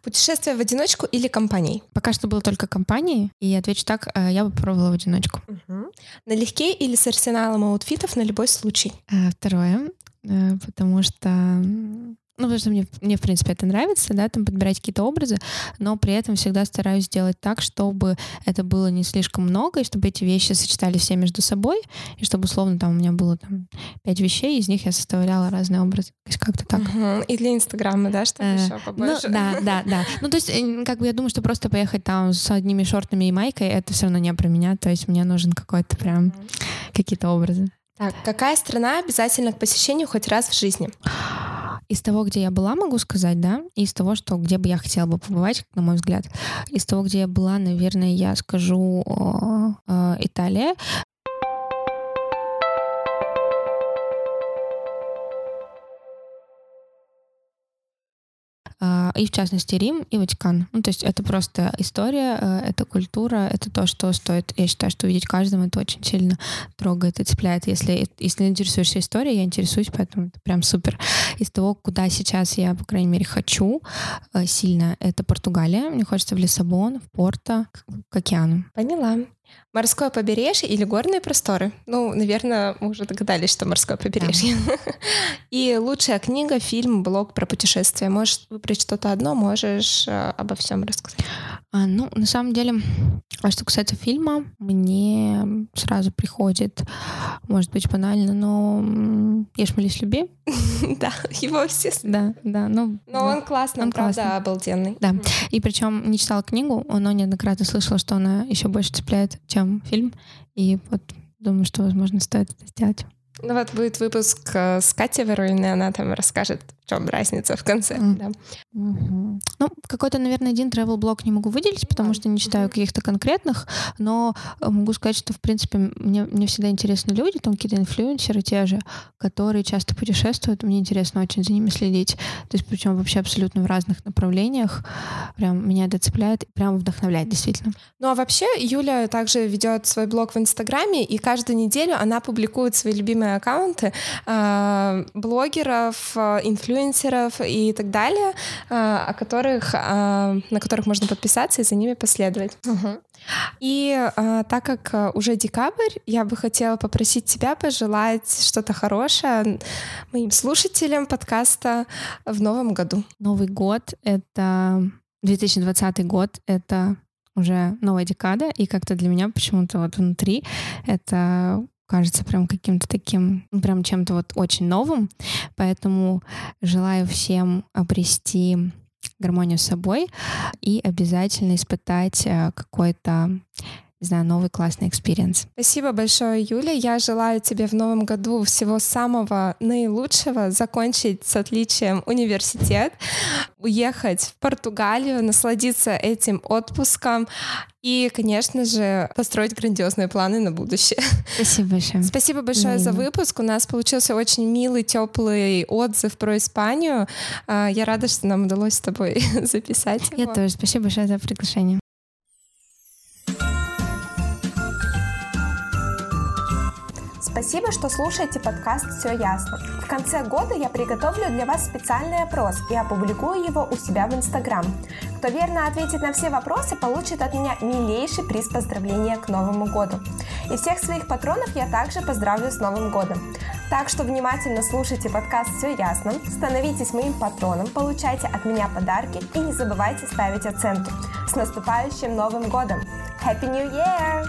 Путешествие в одиночку или компанией? Пока что было только компанией, и отвечу так, я бы пробовала в одиночку. Угу. Налегке или с арсеналом аутфитов на любой случай? Второе, потому что мне, в принципе, это нравится, да, там подбирать какие-то образы, но при этом всегда стараюсь сделать так, чтобы это было не слишком много, и чтобы эти вещи сочетались все между собой, и чтобы, условно, там у меня было 5 вещей, из них я составляла разные образы. То есть как-то так. Угу. И для Инстаграма, да, чтобы еще побольше. Ну, да. Ну, то есть, я думаю, что просто поехать там с одними шортами и майкой, это все равно не про меня, то есть мне нужен какой-то прям какие-то образы. Так, какая страна обязательно к посещению хоть раз в жизни? Из того, где я была, могу сказать, да, и из того, что где бы я хотела бы побывать, на мой взгляд. Из того, где я была, наверное, я скажу Италия. И в частности Рим и Ватикан. Ну, то есть это просто история, это культура, это то, что стоит, я считаю, что увидеть каждому, это очень сильно трогает и цепляет. Если интересуешься историей, я интересуюсь, поэтому это прям супер. Из того, куда сейчас я, по крайней мере, хочу сильно, это Португалия. Мне хочется в Лиссабон, в Порто, к океану. Поняла. Морское побережье или горные просторы? Ну, наверное, мы уже догадались, что морское побережье. Да. И лучшая книга, фильм, блог про путешествия. Можешь выбрать что-то одно, можешь обо всем рассказать. На самом деле, что касается фильма, мне сразу приходит, может быть, банально, но «Ешь, молись, люби». Да, его все. Да. Но он классный, правда, обалденный. Да, и причем не читала книгу, но неоднократно слышала, что она еще больше цепляет, чем фильм. И вот думаю, что, возможно, стоит это сделать. Ну вот будет выпуск с Катей Воронной, она там расскажет, в чем разница в конце. Да. Угу. Какой-то, наверное, один travel-блог не могу выделить, потому что не читаю каких-то конкретных, но могу сказать, что, в принципе, мне всегда интересны люди, там какие-то инфлюенсеры те же, которые часто путешествуют, мне интересно очень за ними следить, то есть причем вообще абсолютно в разных направлениях, прям меня это цепляет, прям вдохновляет действительно. Ну а вообще Юля также ведет свой блог в Инстаграме, и каждую неделю она публикует свои любимые аккаунты блогеров, инфлюенсеров и так далее, на которых можно подписаться и за ними последовать. Угу. И так как уже декабрь, я бы хотела попросить тебя пожелать что-то хорошее моим слушателям подкаста в новом году. Новый год — это 2020 год, это уже новая декада, и как-то для меня почему-то вот внутри это кажется прям каким-то таким, прям чем-то вот очень новым. Поэтому желаю всем обрести гармонию с собой и обязательно испытать какой-то, не знаю, новый классный экспириенс. Спасибо большое, Юля. Я желаю тебе в новом году всего самого наилучшего, закончить с отличием университет, уехать в Португалию, насладиться этим отпуском и, конечно же, построить грандиозные планы на будущее. Спасибо большое. Спасибо большое за выпуск. У нас получился очень милый, теплый отзыв про Испанию. Я рада, что нам удалось с тобой записать его. Я тоже. Спасибо большое за приглашение. Спасибо, что слушаете подкаст «Все ясно». В конце года я приготовлю для вас специальный опрос и опубликую его у себя в Инстаграм. Кто верно ответит на все вопросы, получит от меня милейший приз поздравления к Новому году. И всех своих патронов я также поздравлю с Новым годом. Так что внимательно слушайте подкаст «Все ясно», становитесь моим патроном, получайте от меня подарки и не забывайте ставить оценки. С наступающим Новым годом! Happy New Year!